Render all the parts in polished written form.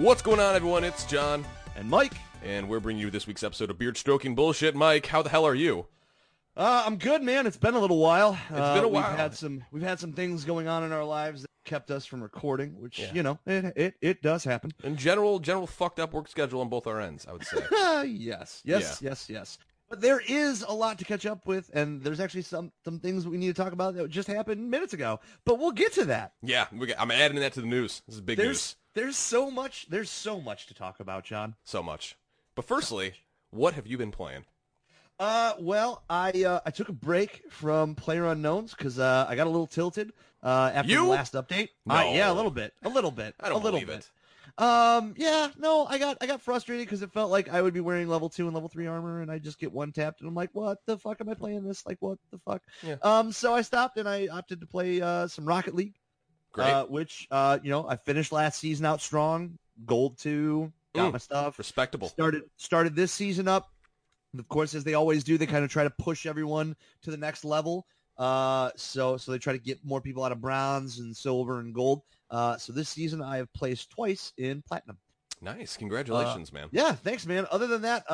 What's going on, everyone? It's John and Mike, and we're bringing you this week's episode of Beard Stroking Bullshit. Mike, how the hell are you? I'm good, man. It's been a little while. We've had some things going on in our lives that kept us from recording, which, you know, it does happen. In general fucked up work schedule on both our ends, I would say. Yes. But there is a lot to catch up with, and there's actually some things that we need to talk about that just happened minutes ago. But we'll get to that. Yeah, I'm adding that to the news. This is big news. There's so much to talk about, John. So much. But firstly, what have you been playing? Well, I took a break from PlayerUnknown's because I got a little tilted after the last update. No. Yeah, a little bit. I don't believe it. I got frustrated because it felt like I would be wearing level 2 and level 3 armor, and I just get one tapped, and I'm like, what the fuck am I playing this? Like, what the fuck? Yeah. So I stopped, and I opted to play some Rocket League. Great. Which, I finished last season out strong, gold 2, got my stuff. Respectable. Started this season up. And of course, as they always do, they kind of try to push everyone to the next level. So they try to get more people out of bronze and silver and gold. So this season I have placed twice in platinum. Nice. Congratulations, man. Yeah, thanks, man. Other than that,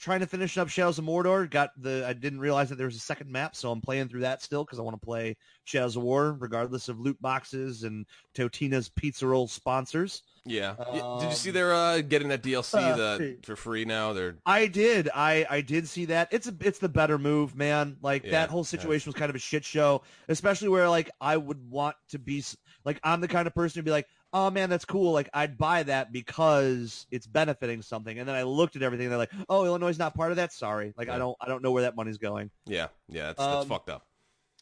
trying to finish up Shadows of Mordor. I didn't realize that there was a second map, so I'm playing through that still because I want to play Shadows of War, regardless of loot boxes and Totina's Pizza Roll sponsors. Yeah. Did you see they're getting that DLC for free now? I did. I did see that. It's the better move, man. Like, that whole situation was kind of a shit show, especially where, like, I would want to be... Like, I'm the kind of person who'd be like, oh, man, that's cool. Like, I'd buy that because it's benefiting something. And then I looked at everything, and they're like, oh, Illinois is not part of that. Sorry. Like, I don't know where that money's going. Yeah. Yeah, that's fucked up.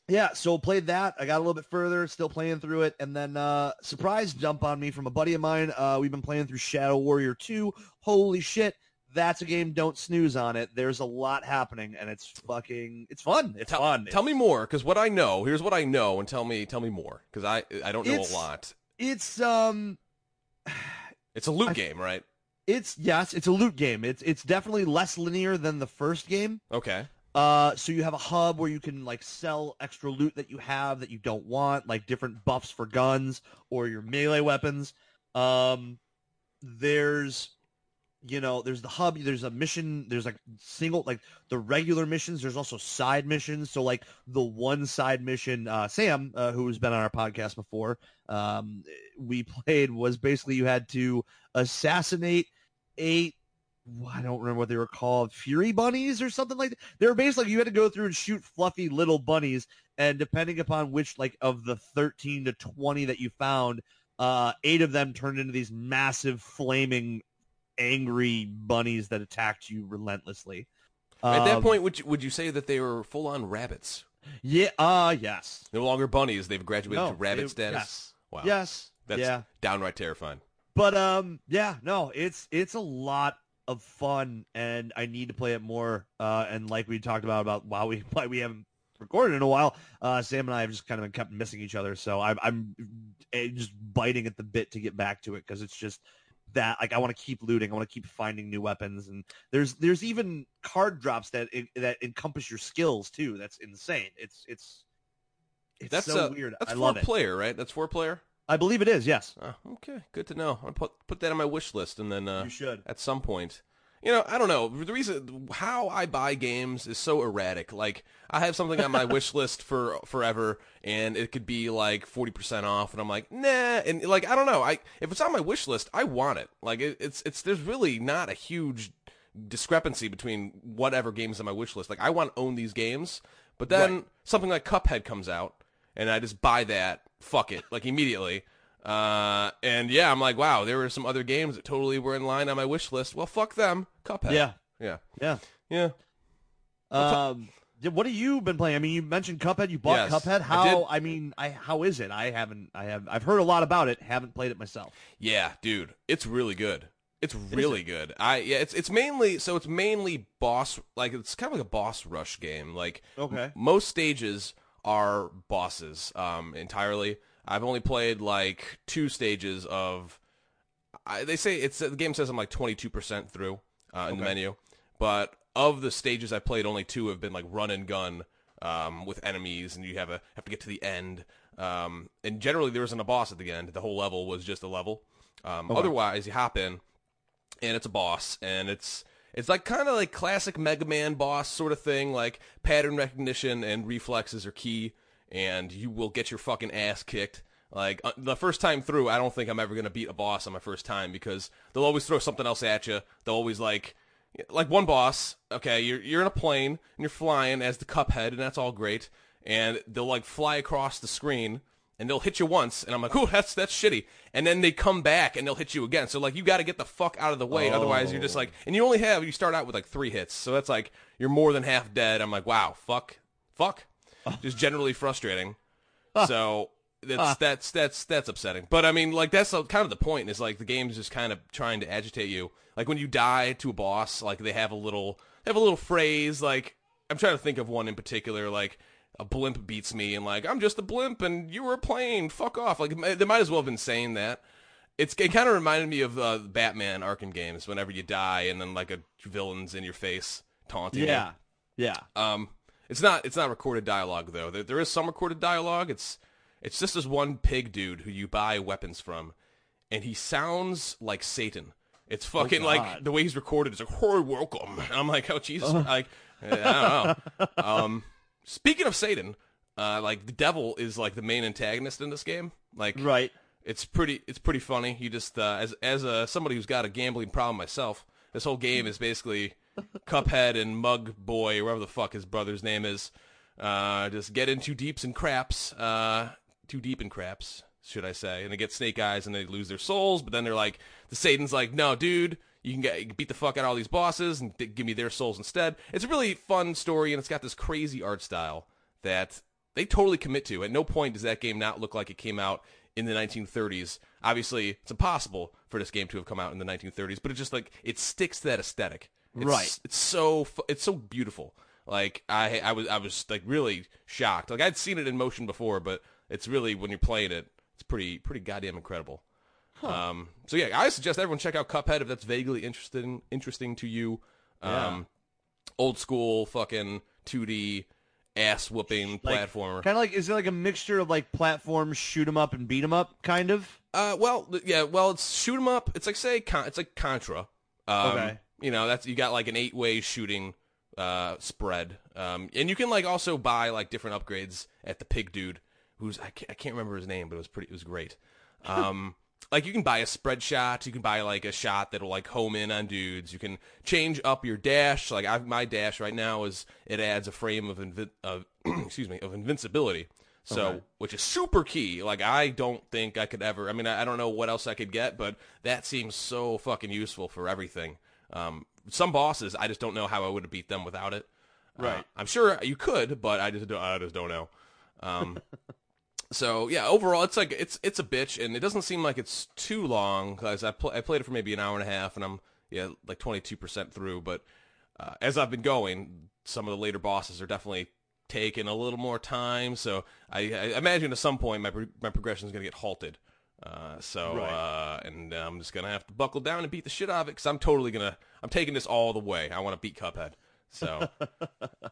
Yeah, so played that. I got a little bit further, still playing through it. And then surprise dump on me from a buddy of mine. We've been playing through Shadow Warrior 2. Holy shit. That's a game, don't snooze on it. There's a lot happening, and it's fun. Tell me more, because here's what I know, and tell me more, because I don't know a lot. It's a loot game, right? It's a loot game. It's definitely less linear than the first game. Okay. So you have a hub where you can, like, sell extra loot that you have that you don't want, like different buffs for guns or your melee weapons. There's the hub, there's a mission, there's like single, like the regular missions, there's also side missions. So like the one side mission, Sam, who's been on our podcast before, we played, was basically you had to assassinate I don't remember what they were called, Fury Bunnies or something like that. They were basically, you had to go through and shoot fluffy little bunnies, and depending upon which, like, of the 13 to 20 that you found, 8 of them turned into these massive flaming angry bunnies that attacked you relentlessly. At that point, would you say that they were full-on rabbits? Yeah, yes. No longer bunnies, they've graduated to rabbit status? Yes. Wow. Yes. That's downright terrifying. But, it's a lot of fun, and I need to play it more, and like we talked about why we haven't recorded in a while, Sam and I have just kind of kept missing each other, so I'm just biting at the bit to get back to it, because it's just... that, like, I want to keep looting, I want to keep finding new weapons, and there's even card drops that encompass your skills too. That's insane. That's so weird. That's four player, right? That's 4-player. I believe it is. Yes. Okay, good to know. I'll put that on my wish list, and then you should at some point. You know, I don't know. The reason how I buy games is so erratic. Like, I have something on my wish list for forever, and it could be like 40% off, and I'm like, nah. And, like, I don't know. If it's on my wish list, I want it. Like, it's there's really not a huge discrepancy between whatever games on my wish list. Like, I want to own these games, but then something like Cuphead comes out, and I just buy that. Fuck it, like, immediately. I'm like, wow, there were some other games that totally were in line on my wish list. Well, fuck them. Cuphead. Yeah. What have you been playing? I mean, you mentioned Cuphead. You bought Cuphead. How? How is it? I've heard a lot about it. Haven't played it myself. Yeah, dude, it's really good. It's really good. It's mainly boss. Like, it's kind of like a boss rush game. Like, most stages are bosses entirely. I've only played, like, 2 stages of... they say the game says I'm, like, 22% through in the menu. But of the stages I played, only 2 have been, like, run and gun with enemies, and you have to get to the end. And generally, there isn't a boss at the end. The whole level was just a level. Otherwise, you hop in, and it's a boss, and it's like kind of like classic Mega Man boss sort of thing. Like pattern recognition and reflexes are key, and you will get your fucking ass kicked. Like the first time through, I don't think I'm ever gonna beat a boss on my first time because they'll always throw something else at you. They'll always like one boss. Okay, you're in a plane and you're flying as the Cuphead, and that's all great. And they'll like fly across the screen. And they'll hit you once, and I'm like, oh, that's shitty. And then they come back, and they'll hit you again. So, like, you got to get the fuck out of the way. Oh. Otherwise, you're just like... And you start out with, like, 3 hits. So that's, like, you're more than half dead. I'm like, wow, fuck. Just generally frustrating. So that's upsetting. But, I mean, like, that's kind of the point, is, like, the game's just kind of trying to agitate you. Like, when you die to a boss, like, they have a little phrase. Like, I'm trying to think of one in particular, like... A blimp beats me, and like, I'm just a blimp, and you were a plane, fuck off. Like, they might as well have been saying that. It kind of reminded me of Batman Arkham games, whenever you die, and then like a villain's in your face, taunting you. Yeah, yeah. It's not recorded dialogue, though. There is some recorded dialogue. It's just this one pig dude who you buy weapons from, and he sounds like Satan. It's fucking like, the way he's recorded, it's like, "Hey, welcome." And I'm like, oh, Jesus. Like, I don't know. Speaking of Satan, like the devil is like the main antagonist in this game. Like, right? It's pretty funny. You just as somebody who's got a gambling problem myself, this whole game is basically Cuphead and Mug Boy, whatever the fuck his brother's name is, just get in too deep in craps, should I say? And they get snake eyes and they lose their souls. But then they're like, the Satan's like, no, dude. You can beat the fuck out of all these bosses and give me their souls instead. It's a really fun story, and it's got this crazy art style that they totally commit to. At no point does that game not look like it came out in the 1930s. Obviously, it's impossible for this game to have come out in the 1930s, but it's just like, it sticks to that aesthetic. Right. It's so beautiful. Like, I was like really shocked. Like, I'd seen it in motion before, but it's really, when you're playing it, it's pretty goddamn incredible. Huh. So yeah, I suggest everyone check out Cuphead if that's vaguely interesting to you. Old school fucking 2D ass whooping platformer. Kind of like, is it like a mixture of like platform shoot 'em up and beat 'em up kind of? Well, it's shoot 'em up. It's like it's like Contra. Okay. You know, that's, you got like an 8-way shooting spread. And you can like also buy like different upgrades at the pig dude, who's I can't remember his name, but it was great. Like, you can buy a spread shot, you can buy, like, a shot that'll, like, home in on dudes, you can change up your dash, like, my dash right now is, it adds a frame of invincibility, so, okay. Which is super key, like, I don't think I could ever, I mean, I don't know what else I could get, but that seems so fucking useful for everything. Some bosses, I just don't know how I would have beat them without it. Right. I'm sure you could, but I just don't know. So yeah, overall, it's like it's a bitch, and it doesn't seem like it's too long because I played it for maybe an hour and a half, and I'm like 22% through. But as I've been going, some of the later bosses are definitely taking a little more time. So I imagine at some point my progression is going to get halted. And I'm just gonna have to buckle down and beat the shit out of it because I'm taking this all the way. I want to beat Cuphead. So,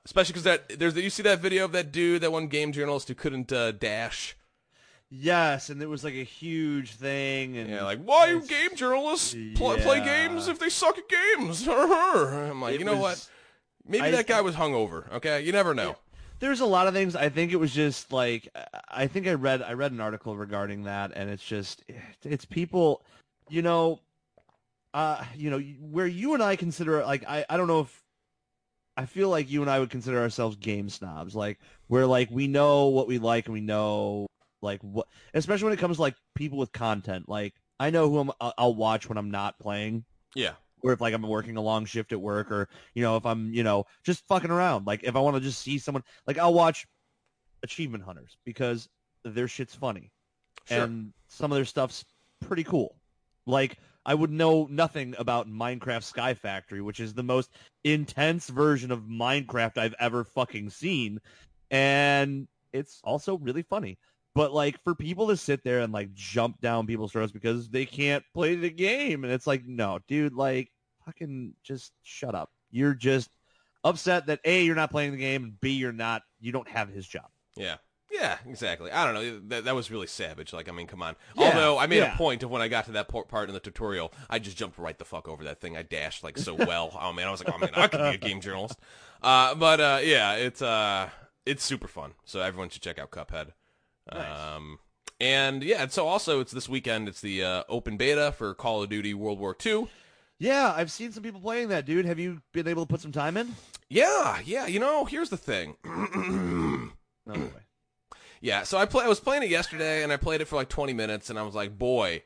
especially because you see that video of that dude, that one game journalist who couldn't dash. Yes, and there was like a huge thing. And yeah, like, why you game journalists play games if they suck at games? I'm like, what? Maybe that guy was hungover. Okay, you never know. There's a lot of things. I think it was just like, I think I read an article regarding that, and it's just it's people, where you and I consider like I don't know if. I feel like you and I would consider ourselves game snobs. Like, we're like, we know what we like, and we know, like, what... Especially when it comes to, like, people with content. Like, I know who I'll watch when I'm not playing. Yeah. Or if, like, I'm working a long shift at work, or, if I'm, just fucking around. Like, if I want to just see someone... Like, I'll watch Achievement Hunters, because their shit's funny. Sure. And some of their stuff's pretty cool. Like... I would know nothing about Minecraft Sky Factory, which is the most intense version of Minecraft I've ever fucking seen. And it's also really funny. But, like, for people to sit there and, like, jump down people's throats because they can't play the game. And it's like, no, dude, like, fucking just shut up. You're just upset that, A, you're not playing the game, and B, you don't have his job. Yeah. Yeah, exactly. I don't know. That was really savage. Like, I mean, come on. Yeah, although I made a point of when I got to that part in the tutorial, I just jumped right the fuck over that thing. I dashed like so well. Oh man, I was like, oh man, I could be a game journalist. But yeah, it's super fun. So everyone should check out Cuphead. Nice. And yeah, and so also it's this weekend. It's the open beta for Call of Duty World War 2. Yeah, I've seen some people playing that, dude. Have you been able to put some time in? Yeah. You know, here's the thing. No way. Yeah, so I was playing it yesterday, and I played it for like 20 minutes, and I was like, boy,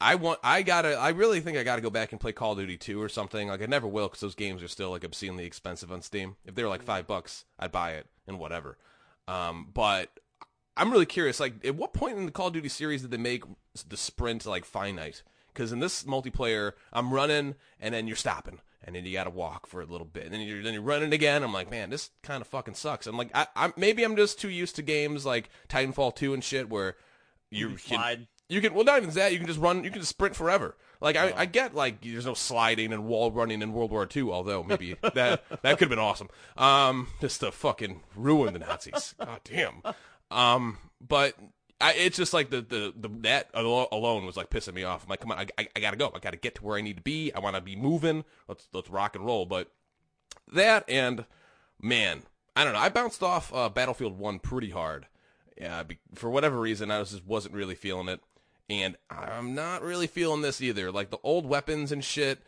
I really think I gotta go back and play Call of Duty 2 or something. Like, I never will, because those games are still, like, obscenely expensive on Steam. If they were, like, $5, I'd buy it, and whatever. But I'm really curious, like, at what point in the Call of Duty series did they make the sprint, like, finite? Because in this multiplayer, I'm running, and then you're stopping. And then you gotta walk for a little bit, and then you're running again. I'm like, man, this kind of fucking sucks. I'm like, maybe I'm just too used to games like Titanfall 2 and shit where you can well, not even that, you can just run, you can just sprint forever. Like I get like there's no sliding and wall running in World War 2, although maybe that could have been awesome. Just to fucking ruin the Nazis. God damn. But it's just like the that alone was like pissing me off. I'm like, come on, I gotta go. I gotta get to where I need to be. I want to be moving. Let's rock and roll. But that and man, I don't know. I bounced off Battlefield 1 pretty hard. Yeah, for whatever reason, I just wasn't really feeling it, and I'm not really feeling this either. Like the old weapons and shit.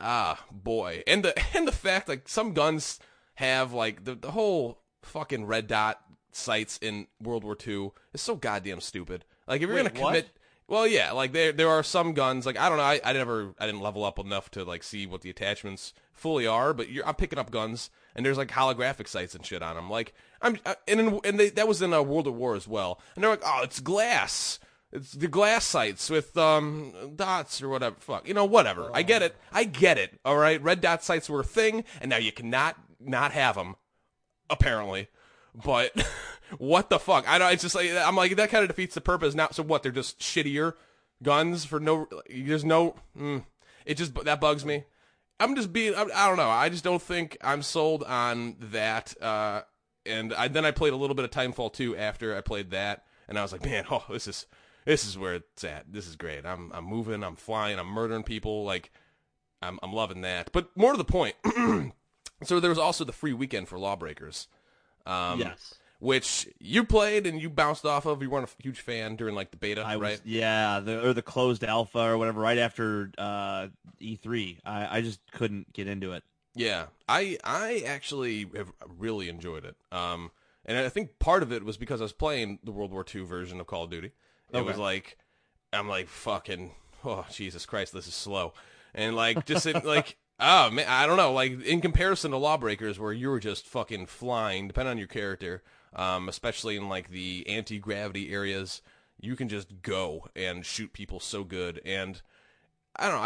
Ah, boy, and the fact like some guns have like the whole fucking red dot sights in World War II is so goddamn stupid. Like if you're gonna commit, well, yeah, like there are some guns. Like I don't know, I didn't level up enough to like see what the attachments fully are. But I'm picking up guns, and there's like holographic sights and shit on them. Like that was in World at War as well. And they're like, oh, it's glass. It's the glass sights with dots or whatever. Fuck, you know, whatever. Oh. I get it. All right, red dot sights were a thing, and now you cannot not have them. Apparently. But what the fuck? I don't. It's just like I'm like that kind of defeats the purpose. Now, so what? They're just shittier guns for no. There's no. It just that bugs me. I'm just being. I don't know. I just don't think I'm sold on that. And then I played a little bit of Titanfall 2 after I played that, and I was like, man, oh, this is where it's at. This is great. I'm moving. I'm flying. I'm murdering people. Like I'm loving that. But more to the point. So there was also the free weekend for Lawbreakers. Yes. Which you played and you bounced off of. You weren't a huge fan during like the beta, right? Yeah, or the closed alpha or whatever. Right after E3, I just couldn't get into it. Yeah, I actually have really enjoyed it. And I think part of it was because I was playing the World War II version of Call of Duty. It was like I'm like fucking oh Jesus Christ, this is slow, and like just like. Oh, man, I don't know, like, in comparison to Lawbreakers, where you were just fucking flying, depending on your character, especially in, like, the anti-gravity areas, you can just go and shoot people so good, and, I don't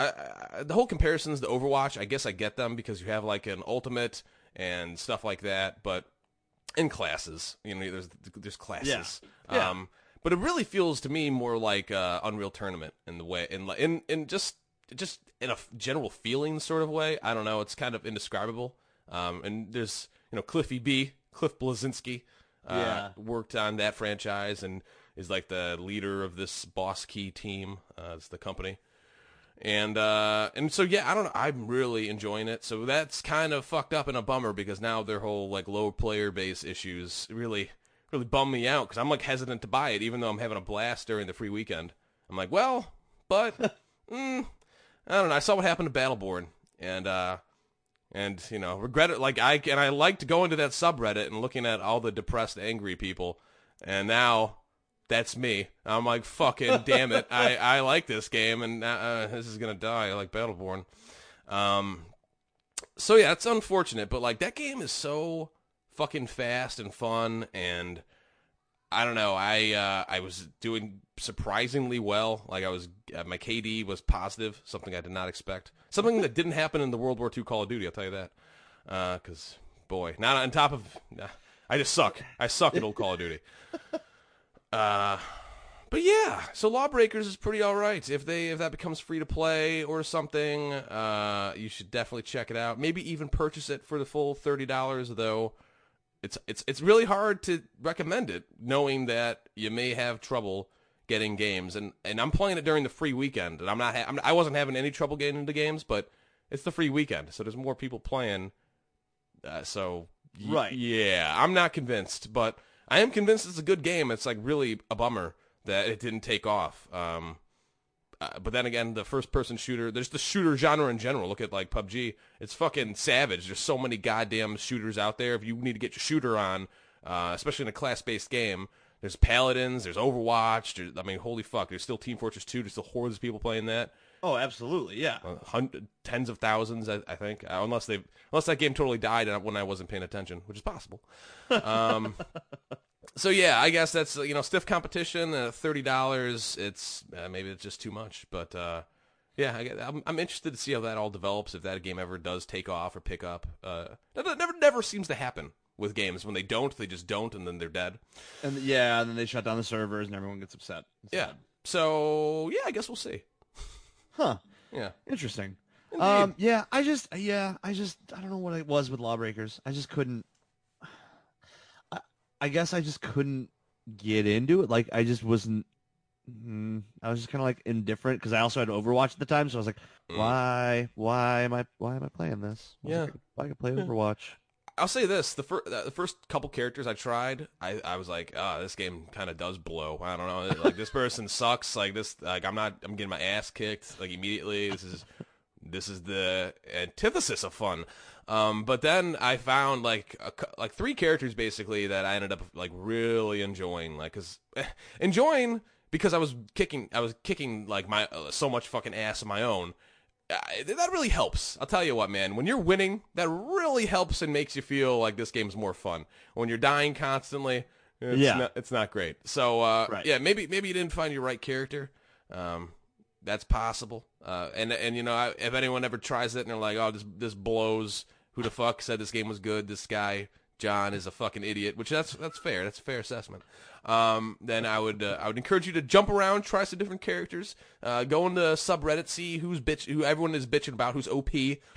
know, the whole comparisons to Overwatch, I guess I get them, because you have, like, an ultimate and stuff like that, but in classes, you know, there's classes. Yeah. But it really feels to me more like Unreal Tournament in the way, and just in a general feeling sort of way. I don't know. It's kind of indescribable. And there's, you know, Cliff Bleszinski worked on that franchise and is like the leader of this Boss Key team. It's the company. And so, yeah, I don't know. I'm really enjoying it. So that's kind of fucked up and a bummer because now their whole like low player base issues really bum me out. 'Cause I'm like hesitant to buy it, even though I'm having a blast during the free weekend. I'm like, well, but, I don't know. I saw what happened to Battleborn, and you know, regret it. Like I like to go into that subreddit and looking at all the depressed, angry people, and now that's me. I'm like, fucking damn it! I like this game, and this is gonna die. I like Battleborn. So yeah, it's unfortunate, but like that game is so fucking fast and fun, and I don't know. I was doing surprisingly well. Like I was, my KD was positive, something I did not expect. Something that didn't happen in the World War II Call of Duty, I'll tell you that. 'Cause boy, not on top of, I just suck. I suck at old Call of Duty. But yeah, so Lawbreakers is pretty all right. If that becomes free to play or something, you should definitely check it out. Maybe even purchase it for the full $30, though. it's really hard to recommend it, knowing that you may have trouble getting games. And I'm playing it during the free weekend, and I wasn't having any trouble getting into games, but it's the free weekend, so there's more people playing. Right. Yeah, I'm not convinced, but I am convinced it's a good game. It's like really a bummer that it didn't take off. But then again, the first-person shooter, there's the shooter genre in general. Look at, like, PUBG. It's fucking savage. There's so many goddamn shooters out there. If you need to get your shooter on, especially in a class-based game, there's Paladins, there's Overwatch. Holy fuck, there's still Team Fortress 2. There's still hordes of people playing that. Oh, absolutely, yeah. Tens of thousands, I think, unless that game totally died when I wasn't paying attention, which is possible. So yeah, I guess that's stiff competition. $30, it's maybe it's just too much, but yeah, I'm interested to see how that all develops. If that game ever does take off or pick up, that never seems to happen with games. When they don't, they just don't, and then they're dead. And yeah, and then they shut down the servers, and everyone gets upset. Yeah. Sad. So yeah, I guess we'll see. Huh. Yeah. Interesting. Indeed. I don't know what it was with Lawbreakers. I just couldn't. I guess I just couldn't get into it. Like, I just wasn't. I was just kind of like indifferent, because I also had Overwatch at the time, so I was like, why am I playing this? Yeah. I could play Overwatch. I'll say this: the first couple characters I tried, I was like, this game kind of does blow. I don't know, like, this person sucks. Like this, like I'm getting my ass kicked like immediately. This is the antithesis of fun. But then I found like three characters basically that I ended up like really enjoying, like because I was kicking like my so much fucking ass of my own. That really helps. I'll tell you what, man. When you're winning, that really helps and makes you feel like this game's more fun. When you're dying constantly, it's not great. So, right. Yeah, maybe you didn't find your right character. That's possible. And if anyone ever tries it and they're like, oh, this blows. Who the fuck said this game was good? This guy John is a fucking idiot. Which that's fair. That's a fair assessment. Then I would encourage you to jump around, try some different characters, go into subreddit, see who everyone is bitching about, who's OP,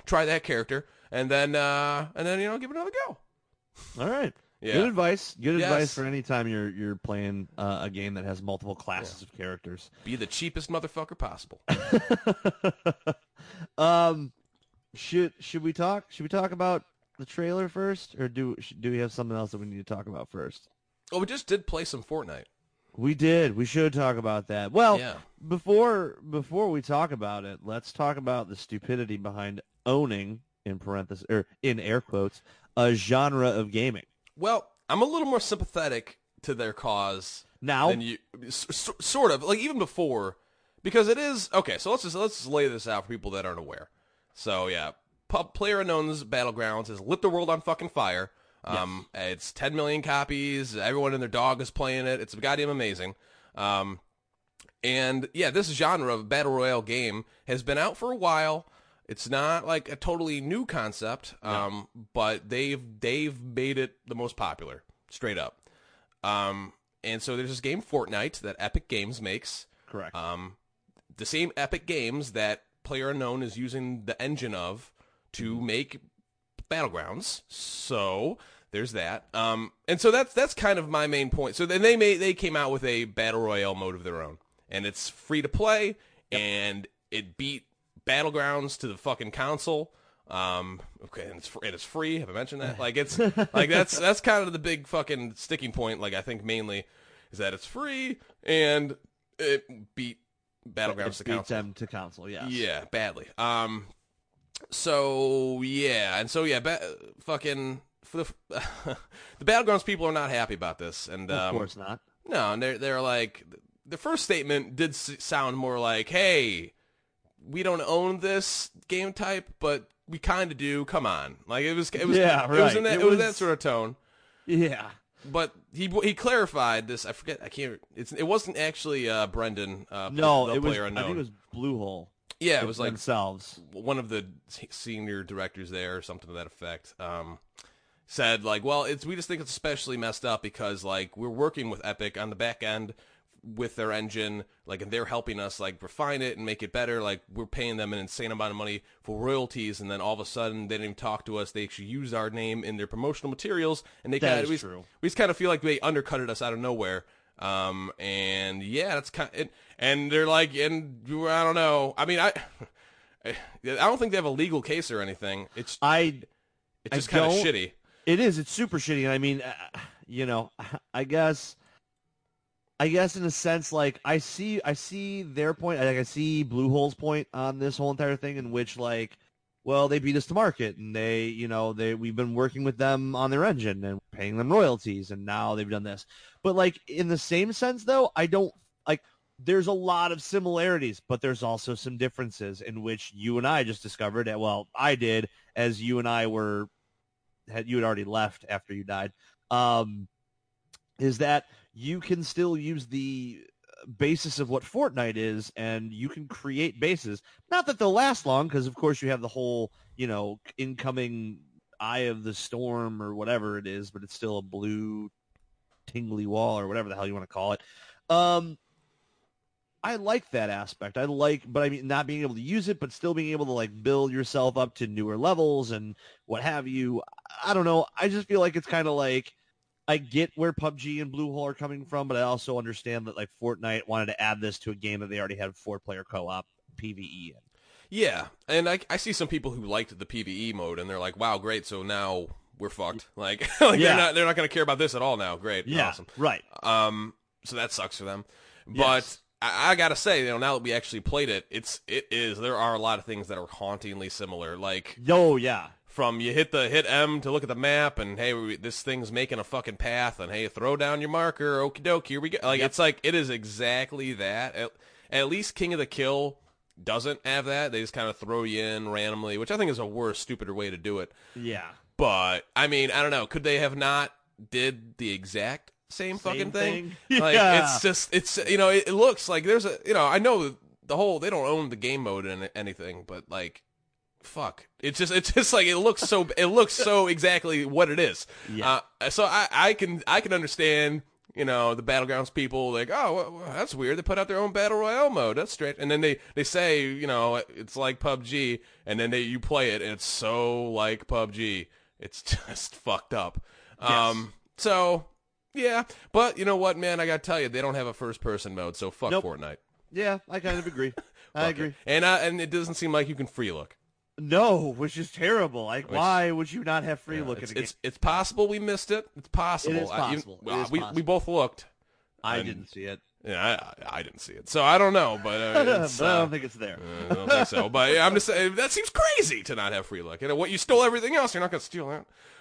try that character, and then give it another go. All right. Yeah. Good advice. Good advice for any time you're playing a game that has multiple classes of characters. Be the cheapest motherfucker possible. Should we talk about the trailer first, or do we have something else that we need to talk about first? Oh, we just did play some Fortnite. We did. We should talk about that. Well, before we talk about it, let's talk about the stupidity behind owning, in parentheses, or in air quotes, a genre of gaming. Well, I'm a little more sympathetic to their cause now than you, sort of, like even before, because it is okay. So let's lay this out for people that aren't aware. So yeah, PlayerUnknown's Battlegrounds has lit the world on fucking fire. It's 10 million copies. Everyone and their dog is playing it. It's goddamn amazing. And yeah, this genre of battle royale game has been out for a while. It's not like a totally new concept, but they've made it the most popular, straight up. And so there's this game Fortnite that Epic Games makes. Correct. The same Epic Games that PlayerUnknown is using the engine of to make Battlegrounds. So there's that. And so that's kind of my main point. So then they came out with a battle royale mode of their own, and it's free to play, and it beat Battlegrounds to the fucking console. Okay, and it's free. Have I mentioned that? Like it's like that's kind of the big fucking sticking point. Like I think mainly is that it's free and it beat Battlegrounds to console. Beat them to console. Yeah. Yeah, badly. Fucking for the Battlegrounds people are not happy about this, and of course not. No, and they're like, the first statement did sound more like, "Hey, we don't own this game type, but we kind of do. Come on!" Like it was, yeah, right. It was that sort of tone. Yeah, but he clarified this. I forget. I can't. It wasn't actually Brendan. No, it was. Unknown. I think it was Bluehole. Yeah, it was like themselves. One of the senior directors there or something to that effect said, like, well, we just think it's especially messed up because, like, we're working with Epic on the back end with their engine, like, and they're helping us, like, refine it and make it better. Like, we're paying them an insane amount of money for royalties, and then all of a sudden, they didn't even talk to us. They actually used our name in their promotional materials, and they kind of, we just kind of feel like they undercutted us out of nowhere. And yeah, that's kind of, and they're like, and I don't know. I mean, I don't think they have a legal case or anything. It's just kind of shitty. It is. It's super shitty. And I mean, you know, I guess in a sense, like, I see their point. Like, I see Bluehole's point on this whole entire thing, in which, like, well, they beat us to market, and we've been working with them on their engine and paying them royalties, and now they've done this. But, like, in the same sense, though, I don't, like, there's a lot of similarities, but there's also some differences, in which you and I just discovered that, well, I did, as you and I were, you had already left after you died, is that you can still use the basis of what Fortnite is, and you can create bases. Not that they'll last long, because of course you have the whole, you know, incoming eye of the storm or whatever it is, but it's still a blue tingly wall or whatever the hell you want to call it. I like that aspect. But I mean, not being able to use it, but still being able to, like, build yourself up to newer levels and what have you. I don't know. I just feel like it's kind of like, I get where PUBG and Bluehole are coming from, but I also understand that, like, Fortnite wanted to add this to a game that they already had 4-player co-op PvE in. Yeah, and I see some people who liked the PvE mode, and they're like, "Wow, great! So now we're fucked." Like, they're not going to care about this at all now. Great, yeah, awesome, right? So that sucks for them. But yes. I gotta say, you know, now that we actually played it, it is. There are a lot of things that are hauntingly similar. Like, oh yeah. From you hit M to look at the map, and hey, this thing's making a fucking path, and hey, throw down your marker, okie doke, here we go. Like, It's like, it is exactly that. At least King of the Kill doesn't have that. They just kind of throw you in randomly, which I think is a worse, stupider way to do it. Yeah. But, I mean, I don't know. Could they have not did the exact same fucking thing? Like, yeah. It's just, it's, you know, it looks like there's a, you know, I know the whole, they don't own the game mode and anything, but, like, fuck, it's just like, it looks so exactly what it is. Yeah. So I can understand, you know, the Battlegrounds people, like, oh, well, that's weird, they put out their own battle royale mode, that's strange, and then they say, you know, it's like PUBG, and then you play it and it's so like PUBG, it's just fucked up. Yes. So yeah, but you know what, man, I gotta tell you, they don't have a first person mode, so fuck. Nope. Fortnite. Yeah, I kind of agree. I agree. And it doesn't seem like you can free look. No, which is terrible. Like, why would you not have free look at a game? It's possible we missed it. It's possible. It is possible. We both looked. I didn't see it. Yeah, I didn't see it. So I don't know, but I don't think it's there. I don't think so. But I'm just saying, that seems crazy to not have free look. You know what? You stole everything else. You're not going to steal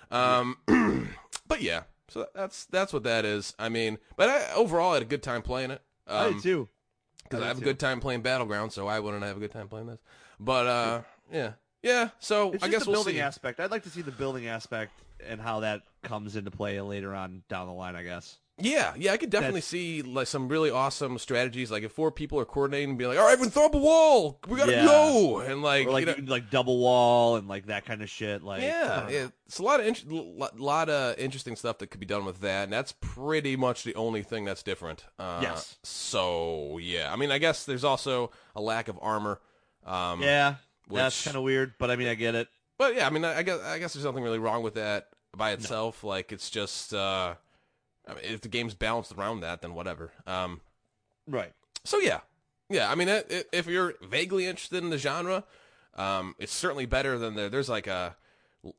that. But yeah, so that's what that is. I mean, but I overall had a good time playing it. I did too. Because I have a good time playing Battleground, so I wouldn't have a good time playing this. But yeah. Yeah, so I guess we'll see. It's just the building aspect. I'd like to see the building aspect and how that comes into play later on down the line, I guess. Yeah, I could definitely see, like, some really awesome strategies. Like, if 4 people are coordinating and be like, all right, everyone throw up a wall! We gotta go! And, like, or, like, you know, like, double wall and, like, that kind of shit. Like, yeah, it's a lot of interesting stuff that could be done with that, and that's pretty much the only thing that's different. Yes. So, yeah. I mean, I guess there's also a lack of armor. Yeah. That's kind of weird, but I mean, I get it. But yeah, I mean, I guess there's nothing really wrong with that by itself. No. Like, it's just, I mean, if the game's balanced around that, then whatever. Right. So yeah. I mean, if you're vaguely interested in the genre, it's certainly better than there's like a,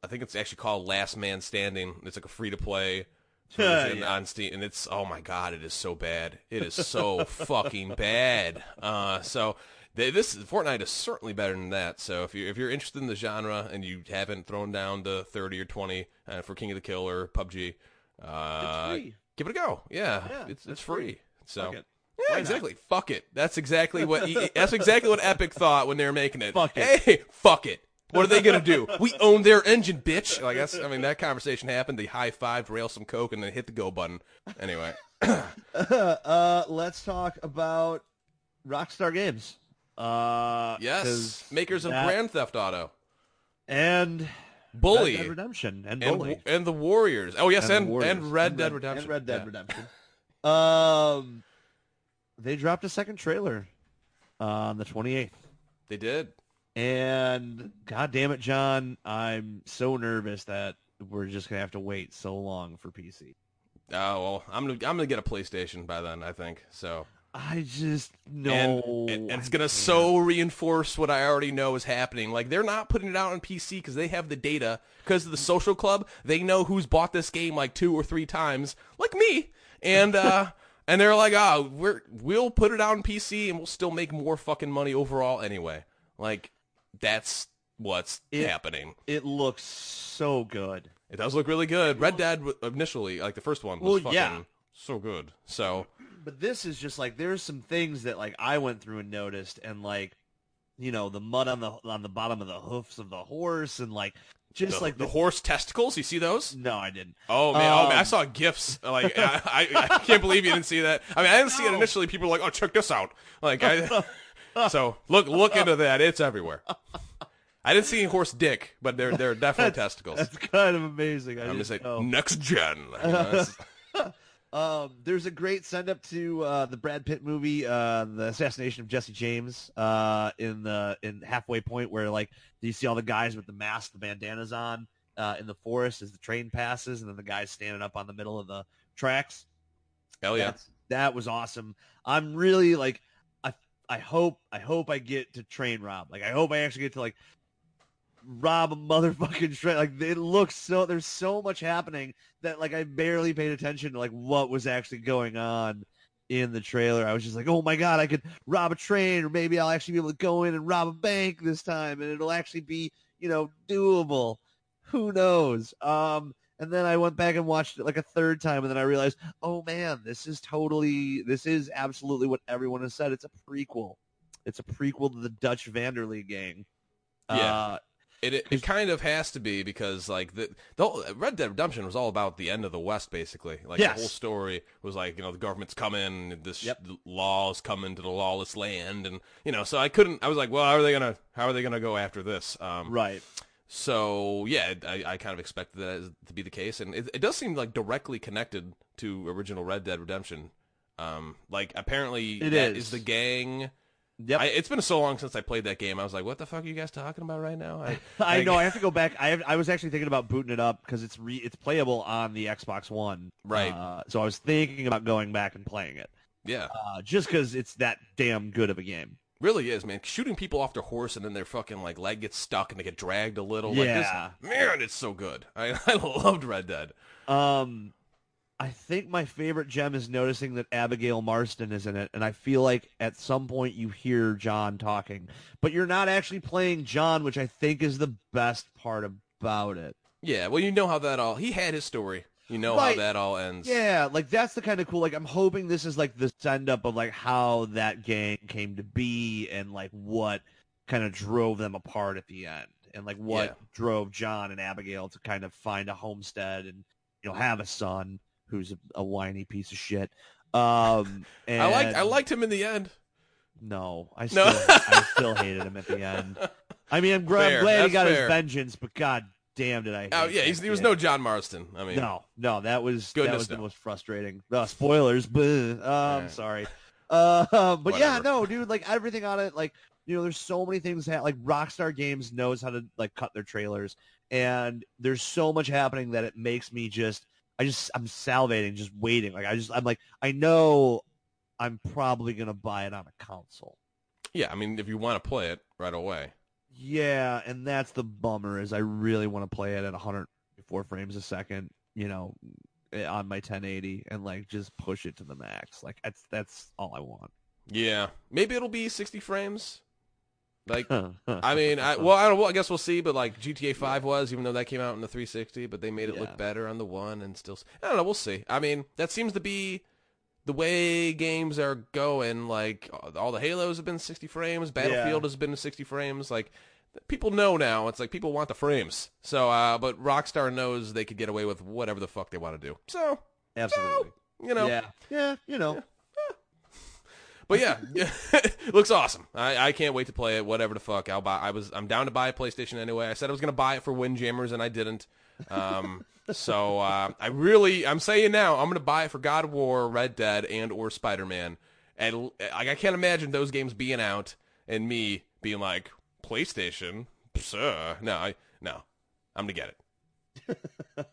I think it's actually called Last Man Standing. It's like a free to play version on Steam, and it's, oh my god, it is so bad. It is so fucking bad. So. Fortnite is certainly better than that. So if you're interested in the genre and you haven't thrown down the 30 or 20 for King of the Kill or PUBG, it's free. Give it a go. Yeah, it's free. So fuck it. Yeah, why exactly. Not? Fuck it. That's exactly what Epic thought when they were making it. Fuck it. Hey, fuck it. What are they gonna do? We own their engine, bitch. Like, that's, I mean, that conversation happened. They high-fived, railed some coke, and then hit the go button. Anyway, let's talk about Rockstar Games. Yes, makers of Grand Theft Auto and Bully, Red Dead Redemption, and Bully, and The Warriors. Oh yes, and Red Dead Redemption. They dropped a second trailer on the 28th. They did. And God damn it, John, I'm so nervous that we're just going to have to wait so long for PC. Oh, well, I'm gonna get a PlayStation by then, I think. So I just know. And it's going to so reinforce what I already know is happening. Like, they're not putting it out on PC because they have the data. Because of the social club, they know who's bought this game like 2 or 3 times, like me. And... And they're like, oh, we'll put it out on PC and we'll still make more fucking money overall anyway. Like, that's what's happening. It looks so good. It does look really good. Red Dead initially, like the first one, was fucking so good. So, but this is just like, there's some things that like I went through and noticed, and like, you know, the mud on the bottom of the hoofs of the horse, and like. Just like the horse testicles, you see those? No, I didn't. Oh man, I saw GIFs. Like, I can't believe you didn't see that. I mean, I didn't see it initially. People were like, "Oh, check this out!" Like, so look into that. It's everywhere. I didn't see horse dick, but there are definitely testicles. That's kind of amazing. I'm just like next gen. You know, there's a great send up to the Brad Pitt movie, the assassination of Jesse James, in halfway point where like you see all the guys with the masks, the bandanas on, in the forest as the train passes, and then the guys standing up on the middle of the tracks. Hell yeah, that was awesome. I'm really like, I hope I get to train Rob. Like I hope I actually get to like rob a motherfucking train. Like it looks so, there's so much happening that like I barely paid attention to like what was actually going on in the trailer. I was just like, oh my god, I could rob a train, or maybe I'll actually be able to go in and rob a bank this time, and it'll actually be, you know, doable. Who knows? And then I went back and watched it like a third time, and then I realized, oh man, this is absolutely what everyone has said. It's a prequel. It's a prequel to the Dutch Vanderlee gang. Yeah. It kind of has to be, because like the Red Dead Redemption was all about the end of the West, basically. Like The whole story was like, you know, the government's coming, and this the laws coming to the lawless land, and you know, so I was like, well, how are they gonna go after this? Right. So yeah, I kind of expected that to be the case, and it does seem like directly connected to original Red Dead Redemption. Like apparently that is the gang. Yep. It's been so long since I played that game. I was like, what the fuck are you guys talking about right now? I know. I have to go back. I was actually thinking about booting it up because it's playable on the Xbox One. Right. So I was thinking about going back and playing it. Yeah. Just because it's that damn good of a game. Really is, man. Shooting people off their horse and then their fucking like leg gets stuck and they get dragged a little. Yeah. Like this, man, it's so good. I loved Red Dead. I think my favorite gem is noticing that Abigail Marston is in it, and I feel like at some point you hear John talking, but you're not actually playing John, which I think is the best part about it. Yeah, well, you know how that all... He had his story. You know how that all ends. Yeah, like, that's the kind of cool... Like, I'm hoping this is, like, the send-up of, like, how that gang came to be and, like, what kind of drove them apart at the end and, like, what drove John and Abigail to kind of find a homestead and, you know, have a son. Who's a whiny piece of shit. And I liked him in the end. No, I still hated him at the end. I mean, I'm glad he got his vengeance, but god damn did I hate him. He was no John Marston. I mean, no, that was the most frustrating. Spoilers, I'm sorry. But whatever. Yeah, no, dude, like everything on it, like, you know, there's so many things that like Rockstar Games knows how to like cut their trailers, and there's so much happening that it makes me just. I'm salivating, just waiting. Like I'm like, I know I'm probably gonna buy it on a console. Yeah, I mean, if you want to play it right away. Yeah, and that's the bummer is I really want to play it at 104 frames a second, you know, on my 1080, and like just push it to the max. Like that's all I want. Yeah, maybe it'll be 60 frames. Like, I mean, I guess we'll see, but like GTA 5 was, even though that came out in the 360, but they made it look better on the One and still, I don't know, we'll see. I mean, that seems to be the way games are going. Like, all the Halos have been 60 frames, Battlefield has been 60 frames. Like, people know now, it's like people want the frames. So, but Rockstar knows they could get away with whatever the fuck they want to do. So, absolutely. So, you know. Yeah, you know. Yeah. But yeah, looks awesome. I can't wait to play it. Whatever the fuck, I'll buy. I'm down to buy a PlayStation anyway. I said I was gonna buy it for Windjammers, and I didn't. I'm saying now I'm gonna buy it for God of War, Red Dead, and or Spider-Man, And I can't imagine those games being out and me being like, PlayStation? Sir. No, I'm going to get it.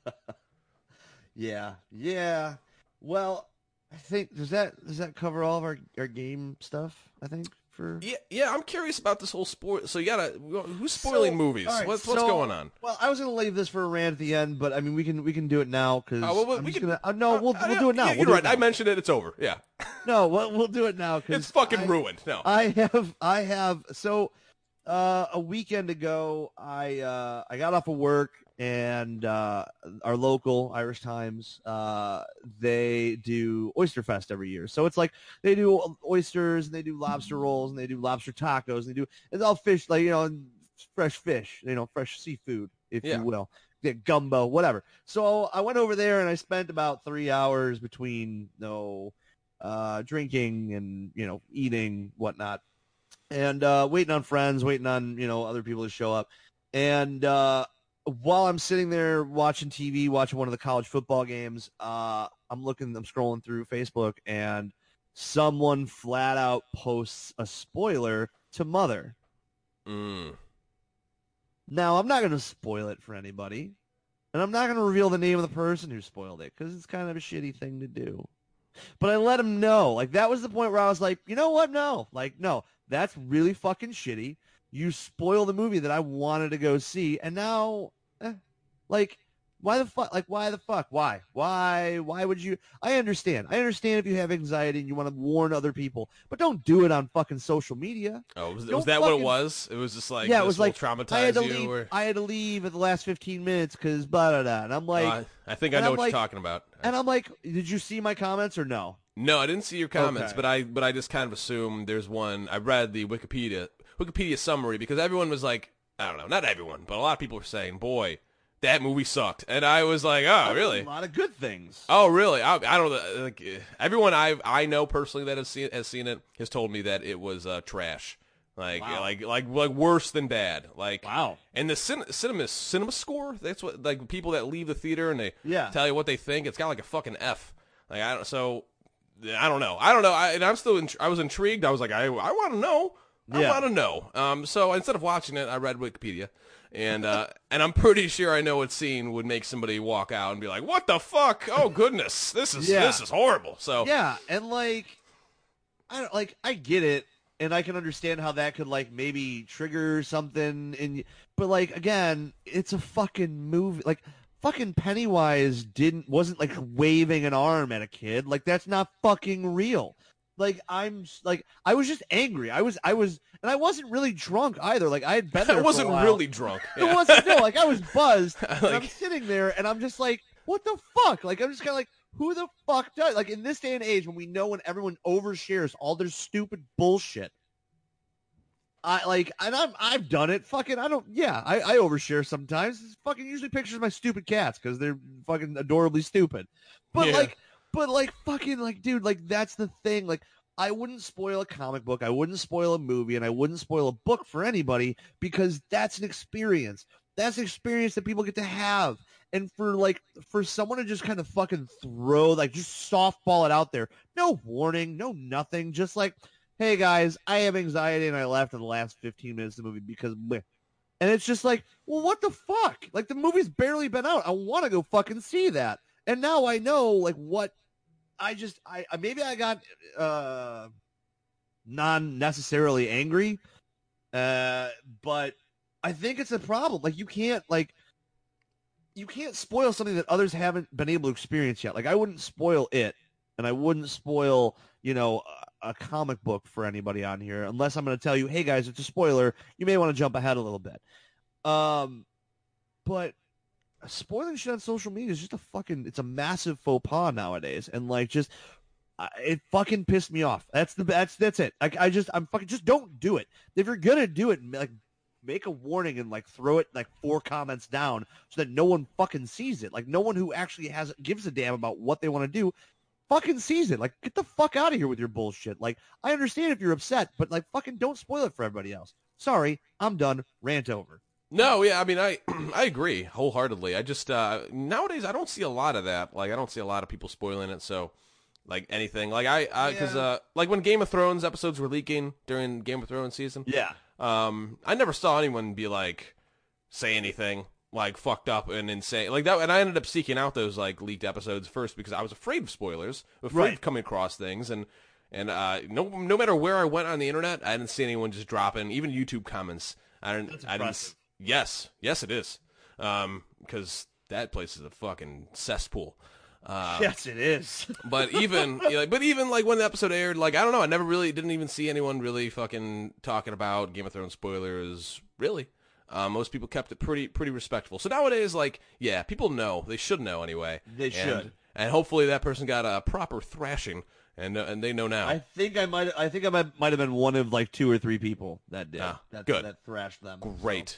Yeah. Well, I think, does that cover all of our game stuff, I think? Yeah, I'm curious about this whole spoil. So who's spoiling movies? Right, what's going on? Well, I was gonna leave this for a rant at the end, but I mean we can do it now because we'll do it now. You're right. I mentioned it. It's over. Yeah. No, we'll do it now because it's fucking ruined. No, I have. So a weekend ago, I got off of work and our local Irish Times they do Oyster Fest every year. So it's like they do oysters and they do lobster rolls and they do lobster tacos and it's all fish, like, fresh fish, fresh seafood, if you will. Yeah, gumbo, whatever. So I went over there and I spent about 3 hours between drinking and eating, whatnot, and waiting on friends, waiting on other people to show up. And while I'm sitting there watching TV, watching one of the college football games, I'm scrolling through Facebook, and someone flat out posts a spoiler to Mother. Mm. Now, I'm not going to spoil it for anybody, and I'm not going to reveal the name of the person who spoiled it, because it's kind of a shitty thing to do. But I let him know. Like, that was the point where I was like, you know what? No. Like, no, that's really fucking shitty. You spoil the movie that I wanted to go see, and now, why the fuck? Like, why the fuck? Why? Why would you? I understand. I understand if you have anxiety and you want to warn other people, but don't do it on fucking social media. Oh, was that what it was? It was just like, yeah, it was like traumatize I had to you. Leave, or... I had to leave at the last 15 minutes because blah blah blah. And I'm like, I think I know what you're talking about. And I'm like, did you see my comments or no? No, I didn't see your comments, okay. but I just kind of assumed there's one. I read the Wikipedia summary because everyone was like, I don't know, not everyone, but a lot of people were saying, boy, that movie sucked. And I was like, oh, really? A lot of good things. Oh, really? I don't know. Like, everyone I know personally that has seen it has told me that it was trash. Like, wow. like worse than bad. Like, wow. And the cinema score, that's what, like, people that leave the theater and they tell you what they think, it's got like a fucking F. Like, I don't know. And I'm still I was intrigued. I was like, I want to know. Yeah. I want to know. So instead of watching it, I read Wikipedia, and I'm pretty sure I know what scene would make somebody walk out and be like, "What the fuck? Oh goodness, this is horrible." So yeah, and I get it, and I can understand how that could maybe trigger something, but again, it's a fucking movie. Like, fucking Pennywise wasn't waving an arm at a kid. Like, that's not fucking real. Like, I was just angry. And I wasn't really drunk either. Like, I had been there. I wasn't really drunk. Yeah. It wasn't, no, like, I was buzzed. And I'm sitting there, and I'm just like, what the fuck? Like, I'm just kind of like, who the fuck does? Like, in this day and age, when everyone overshares all their stupid bullshit, I've done it. Fucking, I overshare sometimes. It's fucking usually pictures of my stupid cats because they're fucking adorably stupid. But, But that's the thing. Like, I wouldn't spoil a comic book, I wouldn't spoil a movie, and I wouldn't spoil a book for anybody because that's an experience. That's an experience that people get to have. And for someone to just kind of fucking throw, just softball it out there. No warning, no nothing. Just like, hey, guys, I have anxiety, and I laughed in the last 15 minutes of the movie because meh. And it's just like, well, what the fuck? Like, the movie's barely been out. I want to go fucking see that. And now I know, what... I got non-necessarily angry, but I think it's a problem. Like, you can't spoil something that others haven't been able to experience yet. Like, I wouldn't spoil it, and I wouldn't spoil, a comic book for anybody on here, unless I'm going to tell you, hey, guys, it's a spoiler. You may want to jump ahead a little bit. But... spoiling shit on social media is just it's a massive faux pas nowadays, and it fucking pissed me off. That's it. I'm fucking just don't do it. If you're gonna do it, make a warning and throw it 4 comments down so that no one fucking sees it. Like, no one who actually gives a damn about what they want to do fucking sees it. Like, get the fuck out of here with your bullshit. Like, I understand if you're upset, but fucking don't spoil it for everybody else. Sorry, I'm done. Rant over. No, yeah, I mean, I agree wholeheartedly. I just, nowadays, I don't see a lot of that. Like, I don't see a lot of people spoiling it, so like anything. Like because when Game of Thrones episodes were leaking during Game of Thrones season. Yeah. I never saw anyone be like say anything like fucked up and insane like that. And I ended up seeking out those like leaked episodes first because I was afraid of spoilers, afraid of coming across things. And no matter where I went on the internet, I didn't see anyone just dropping even YouTube comments. That's impressive. Yes, it is. Because that place is a fucking cesspool. Yes, it is. but even when the episode aired, like I don't know, I never really didn't even see anyone really fucking talking about Game of Thrones spoilers. Really, most people kept it pretty respectful. So nowadays, like yeah, people know they should know anyway. They should, and hopefully that person got a proper thrashing. And they know now. I think I might have been one of like two or three people that did that thrashed them. Great.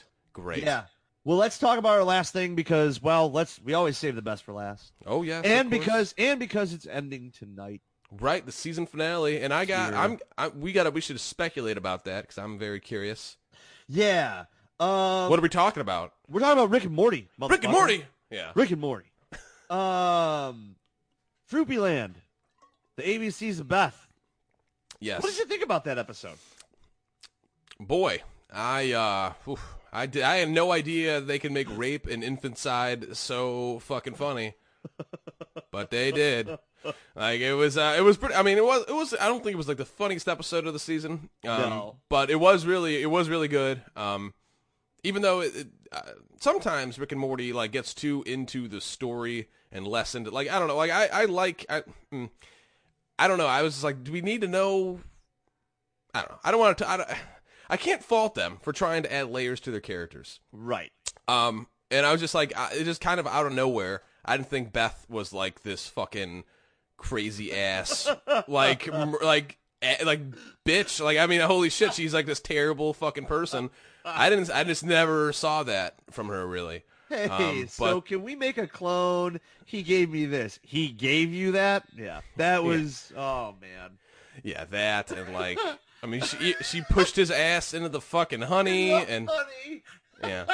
Yeah. Well, let's talk about our last thing because we always save the best for last. Oh yeah. And because it's ending tonight. Right, the season finale, and we should speculate about that because I'm very curious. Yeah. What are we talking about? We're talking about Rick and Morty. Rick and Morty. Yeah. Rick and Morty. Froopy Land. The ABCs of Beth. Yes. What did you think about that episode? Boy, I had no idea they could make rape and infanticide so fucking funny, but they did. Like it was pretty. I mean, it was. I don't think it was like the funniest episode of the season. No. But it was really good. Even though sometimes Rick and Morty like gets too into the story and less into like I don't know. Like I don't know. I was just like, do we need to know? I don't know. I don't want to. I can't fault them for trying to add layers to their characters. Right. And I was just like, it just kind of out of nowhere. I didn't think Beth was like this fucking crazy ass, like bitch. Like I mean, holy shit, she's like this terrible fucking person. I just never saw that from her really. Hey, can we make a clone? He gave me this. He gave you that? Yeah. That was, oh, man. Yeah, that, and like, I mean, she pushed his ass into the fucking honey. Honey. Yeah.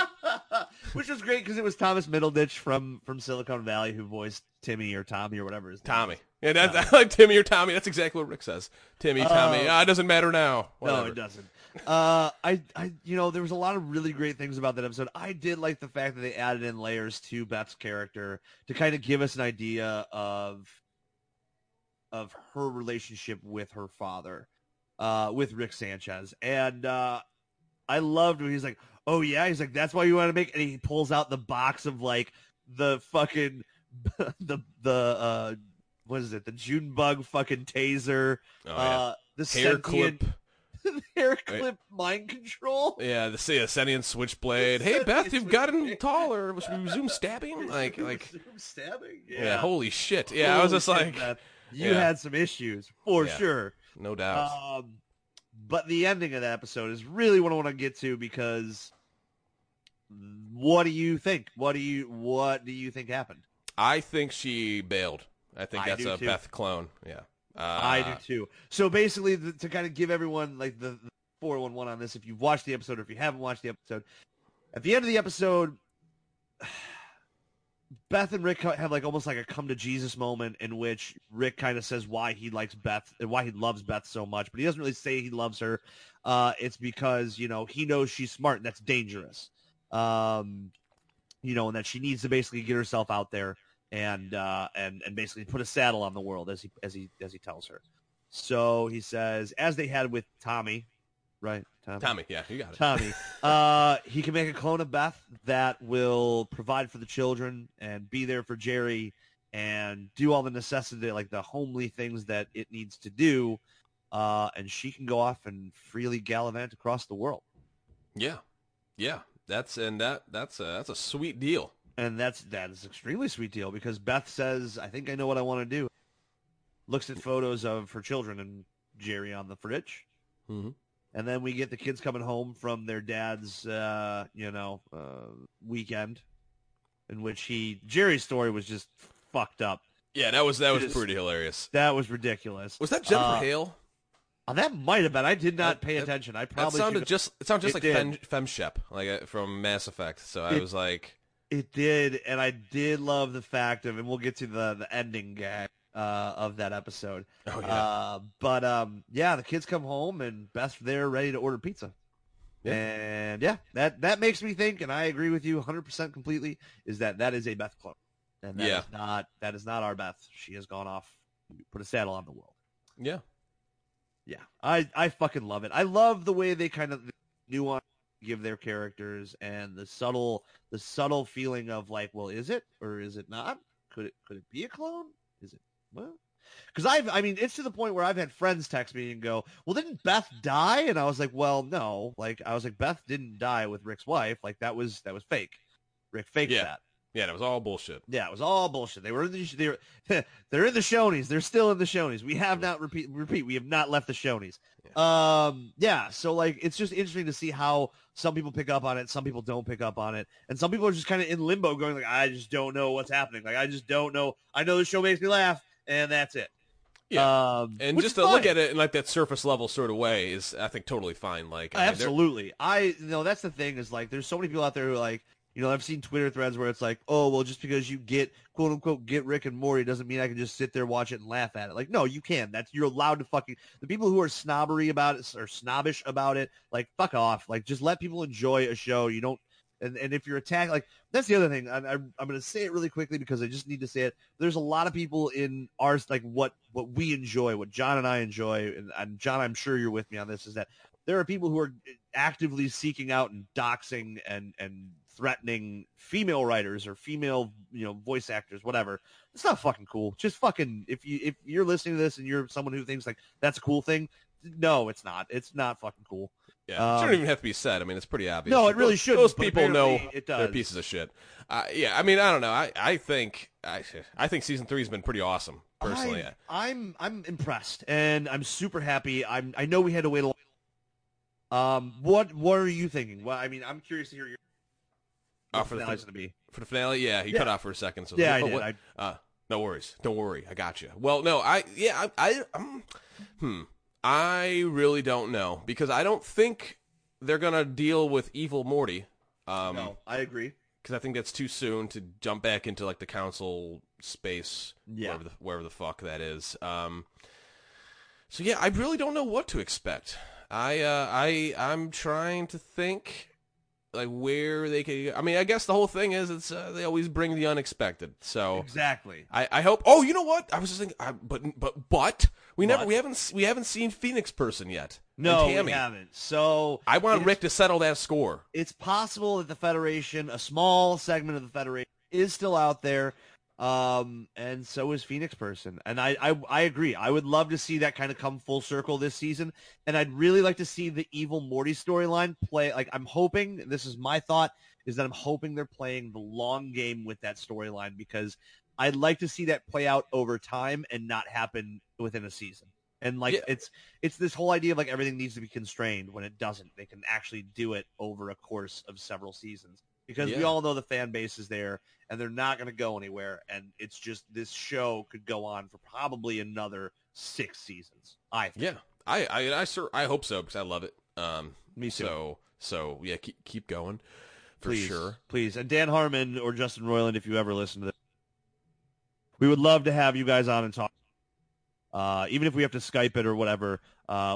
Which was great because it was Thomas Middleditch from Silicon Valley who voiced Timmy or Tommy or whatever his name is. Yeah, that's like Timmy or Tommy. That's exactly what Rick says. Timmy, Tommy. It doesn't matter now. Whatever. No, it doesn't. There was a lot of really great things about that episode. I did like the fact that they added in layers to Beth's character to kind of give us an idea of her relationship with her father, with Rick Sanchez. And I loved when he's like, oh, yeah, he's like, that's why you want to make. And he pulls out the box of like the fucking what is it? The June bug fucking taser. Oh, yeah. The hair clip. Hair clip mind control. Yeah, the Sentient Switchblade. Hey, Beth, you've gotten taller. Should we resume stabbing? Like resume stabbing. Yeah. Holy shit. Yeah, I was just like, Beth, you had some issues for sure, no doubt. But the ending of the episode is really what I want to get to because, what do you think? What do you think happened? I think she bailed. I think that's a Beth clone. Yeah. I do too. So basically, to kind of give everyone like the 411 on this, if you've watched the episode or if you haven't watched the episode, at the end of the episode, Beth and Rick have like almost like a come to Jesus moment in which Rick kind of says why he likes Beth and why he loves Beth so much, but he doesn't really say he loves her. It's because he knows she's smart and that's dangerous, and that she needs to basically get herself out there. And basically put a saddle on the world as he tells her. So he says, as they had with Tommy, right? Tommy, yeah, you got it. Tommy, he can make a clone of Beth that will provide for the children and be there for Jerry and do all the necessity, like the homely things that it needs to do. And she can go off and freely gallivant across the world. Yeah, that's a sweet deal. And that is an extremely sweet deal because Beth says, I think I know what I want to do. Looks at photos of her children and Jerry on the fridge. Mm-hmm. And then we get the kids coming home from their dad's, weekend in which Jerry's story was just fucked up. Yeah, that was pretty hilarious. That was ridiculous. Was that Jennifer Hale? Oh, that might have been. I did not pay attention. I probably it sounded just like Femshep, like from Mass Effect. So I was like. It did, and I did love the fact of, and we'll get to the ending gag, of that episode. Oh, yeah. But the kids come home and Beth's there ready to order pizza. Yeah. And yeah, that makes me think, and I agree with you 100% completely, is that is a Beth clone. And that is not our Beth. She has gone off, put a saddle on the world. Yeah. Yeah. I fucking love it. I love the way they kind of nuance give their characters and the subtle feeling of like, well, is it or is it not? Could it be a clone? Is it? Well, because it's to the point where I've had friends text me and go, well, didn't Beth die? And I was like, well, no. Like, I was like, Beth didn't die with Rick's wife. Like, that was fake. Rick faked that. Yeah, that was all bullshit. Yeah, it was all bullshit. They're in the Shonies. They're still in the Shonies. We have not We have not left the Shonies. Yeah. So like, it's just interesting to see how some people pick up on it, some people don't pick up on it, and some people are just kind of in limbo, going like, I just don't know what's happening. Like, I just don't know. I know the show makes me laugh, and that's it. Yeah, and just to look at it in like that surface level sort of way is, I think, totally fine. Like, absolutely. That's the thing is like, there's so many people out there who are like. You know, I've seen Twitter threads where it's like, oh, well, just because you get, quote, unquote, get Rick and Morty doesn't mean I can just sit there, watch it, and laugh at it. Like, no, you can. You're allowed to fucking – the people who are snobbery about it or snobbish about it, like, fuck off. Like, just let people enjoy a show. You don't – and if you're attacked – like, that's the other thing. I'm going to say it really quickly because I just need to say it. There's a lot of people in our – like, what we enjoy, what John and I enjoy, and John, I'm sure you're with me on this, is that there are people who are actively seeking out and doxing and threatening female writers or female, you know, voice actors, whatever. It's not fucking cool. Just fucking, if you're listening to this and you're someone who thinks like that's a cool thing, no, it's not. It's not fucking cool. Yeah, it shouldn't even have to be said. I mean, it's pretty obvious. No, it really should. Those people know they're pieces of shit. Yeah, I mean, I don't know. I think season 3 has been pretty awesome. Personally, I'm impressed and I'm super happy. I know we had to wait a long. What are you thinking? Well, I mean, I'm curious to hear your. For the finale, yeah, he cut off for a second. So yeah, I did. No worries, don't worry, I got you. Well, no, I really don't know because I don't think they're gonna deal with evil Morty. No, I agree because I think that's too soon to jump back into like the council space, wherever the fuck that is. So yeah, I really don't know what to expect. I'm trying to think. Like where they could, I mean, I guess the whole thing is it's they always bring the unexpected. So exactly, I hope. Oh, you know what? I was just thinking, we haven't seen Phoenix Person yet. No, we haven't. So I want Rick to settle that score. It's possible that the Federation, a small segment of the Federation, is still out there, and so is Phoenix Person. And I agree. I would love to see that kind of come full circle this season, and I'd really like to see the evil Morty storyline play. Like, I'm hoping, this is my thought, is that I'm hoping they're playing the long game with that storyline because I'd like to see that play out over time and not happen within a season. And like it's this whole idea of like everything needs to be constrained when it doesn't. They can actually do it over a course of several seasons. Because we all know the fan base is there, and they're not going to go anywhere, and it's just this show could go on for probably another 6 seasons, I think. Yeah, I hope so, because I love it. Me too. So yeah, keep going, for please, sure. Please, and Dan Harmon or Justin Roiland, if you ever listen to this, we would love to have you guys on and talk. Even if we have to Skype it or whatever,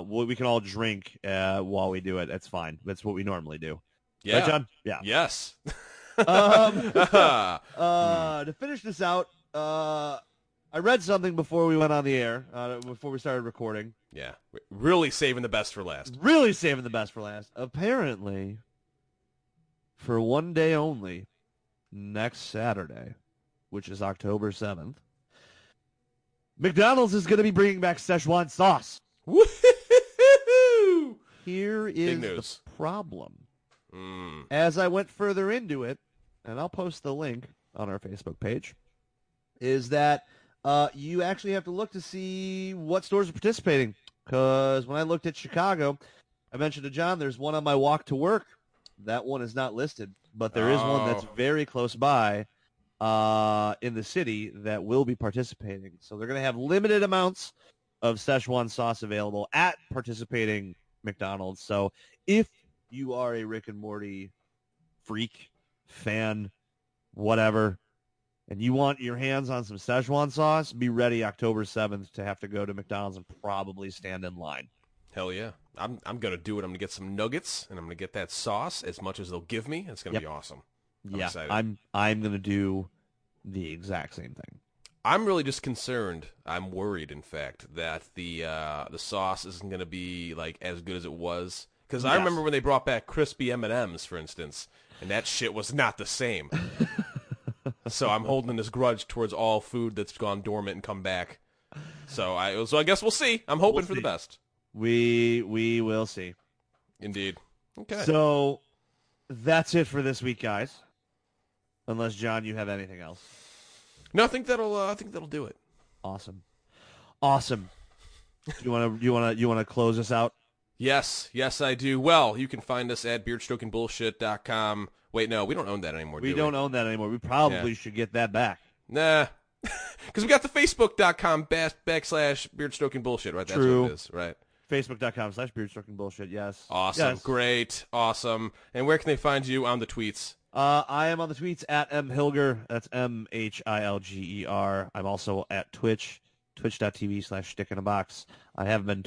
we can all drink while we do it. That's fine. That's what we normally do. Yeah. Right, John? Yeah. Yes. To finish this out, I read something before we went on the air, before we started recording. Yeah. Really saving the best for last. Apparently, for one day only, next Saturday, which is October 7th, McDonald's is going to be bringing back Szechuan sauce. Woo-hoo-hoo-hoo! Here is the problem. As I went further into it, and I'll post the link on our Facebook page, is that you actually have to look to see what stores are participating. Because when I looked at Chicago, I mentioned to John, there's one on my walk to work. That one is not listed, but there is one that's very close by in the city that will be participating. So they're going to have limited amounts of Szechuan sauce available at participating McDonald's. So if you are a Rick and Morty freak, fan, whatever, and you want your hands on some Szechuan sauce, be ready October 7th to have to go to McDonald's and probably stand in line. Hell yeah. I'm going to do it. I'm going to get some nuggets, and I'm going to get that sauce as much as they'll give me. It's going to be awesome. I'm excited. I'm going to do the exact same thing. I'm really just concerned. I'm worried, in fact, that the sauce isn't going to be like as good as it was. Because I remember when they brought back crispy M&Ms, for instance, and that shit was not the same. So I'm holding this grudge towards all food that's gone dormant and come back. So I guess we'll see. I'm hoping for the best. We will see. Indeed. Okay. So that's it for this week, guys. Unless, John, you have anything else. No, I think that'll do it. Awesome. You wanna close us out? Yes, I do. Well, you can find us at beardstrokeandbullshit.com. Wait, no, we don't own that anymore. We probably should get that back. Nah, because we got the facebook.com/ beardstrokeandbullshit. Right, that's True. What it is. Right, facebook.com/ beardstrokeandbullshit. Yes. Awesome. Yes. Great. Awesome. And where can they find you on the tweets? I am on the tweets at mhilger. That's MHILGER. I'm also at Twitch, twitch.tv/ stick in a box. I have been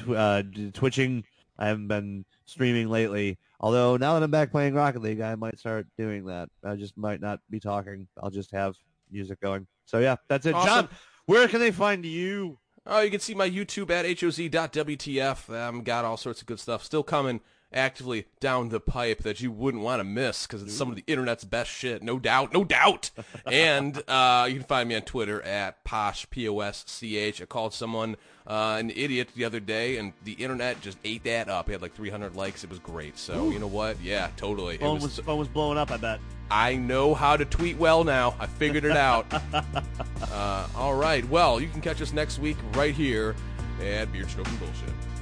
twitching. I haven't been streaming lately. Although now that I'm back playing Rocket League, I might start doing that. I just might not be talking. I'll just have music going. So yeah, that's it. Awesome. John, where can they find you? Oh, you can see my YouTube at HOZ.WTF. Got all sorts of good stuff still coming. Actively down the pipe that you wouldn't want to miss because it's some of the internet's best shit, no doubt. And you can find me on Twitter at Posh, POSCH. I called someone an idiot the other day, and the internet just ate that up. It had like 300 likes. It was great. So Ooh. You know what? Yeah, totally. Phone was blowing up. I bet. I know how to tweet well now. I figured it out. All right. Well, you can catch us next week right here at Beard Stroke and Bullshit.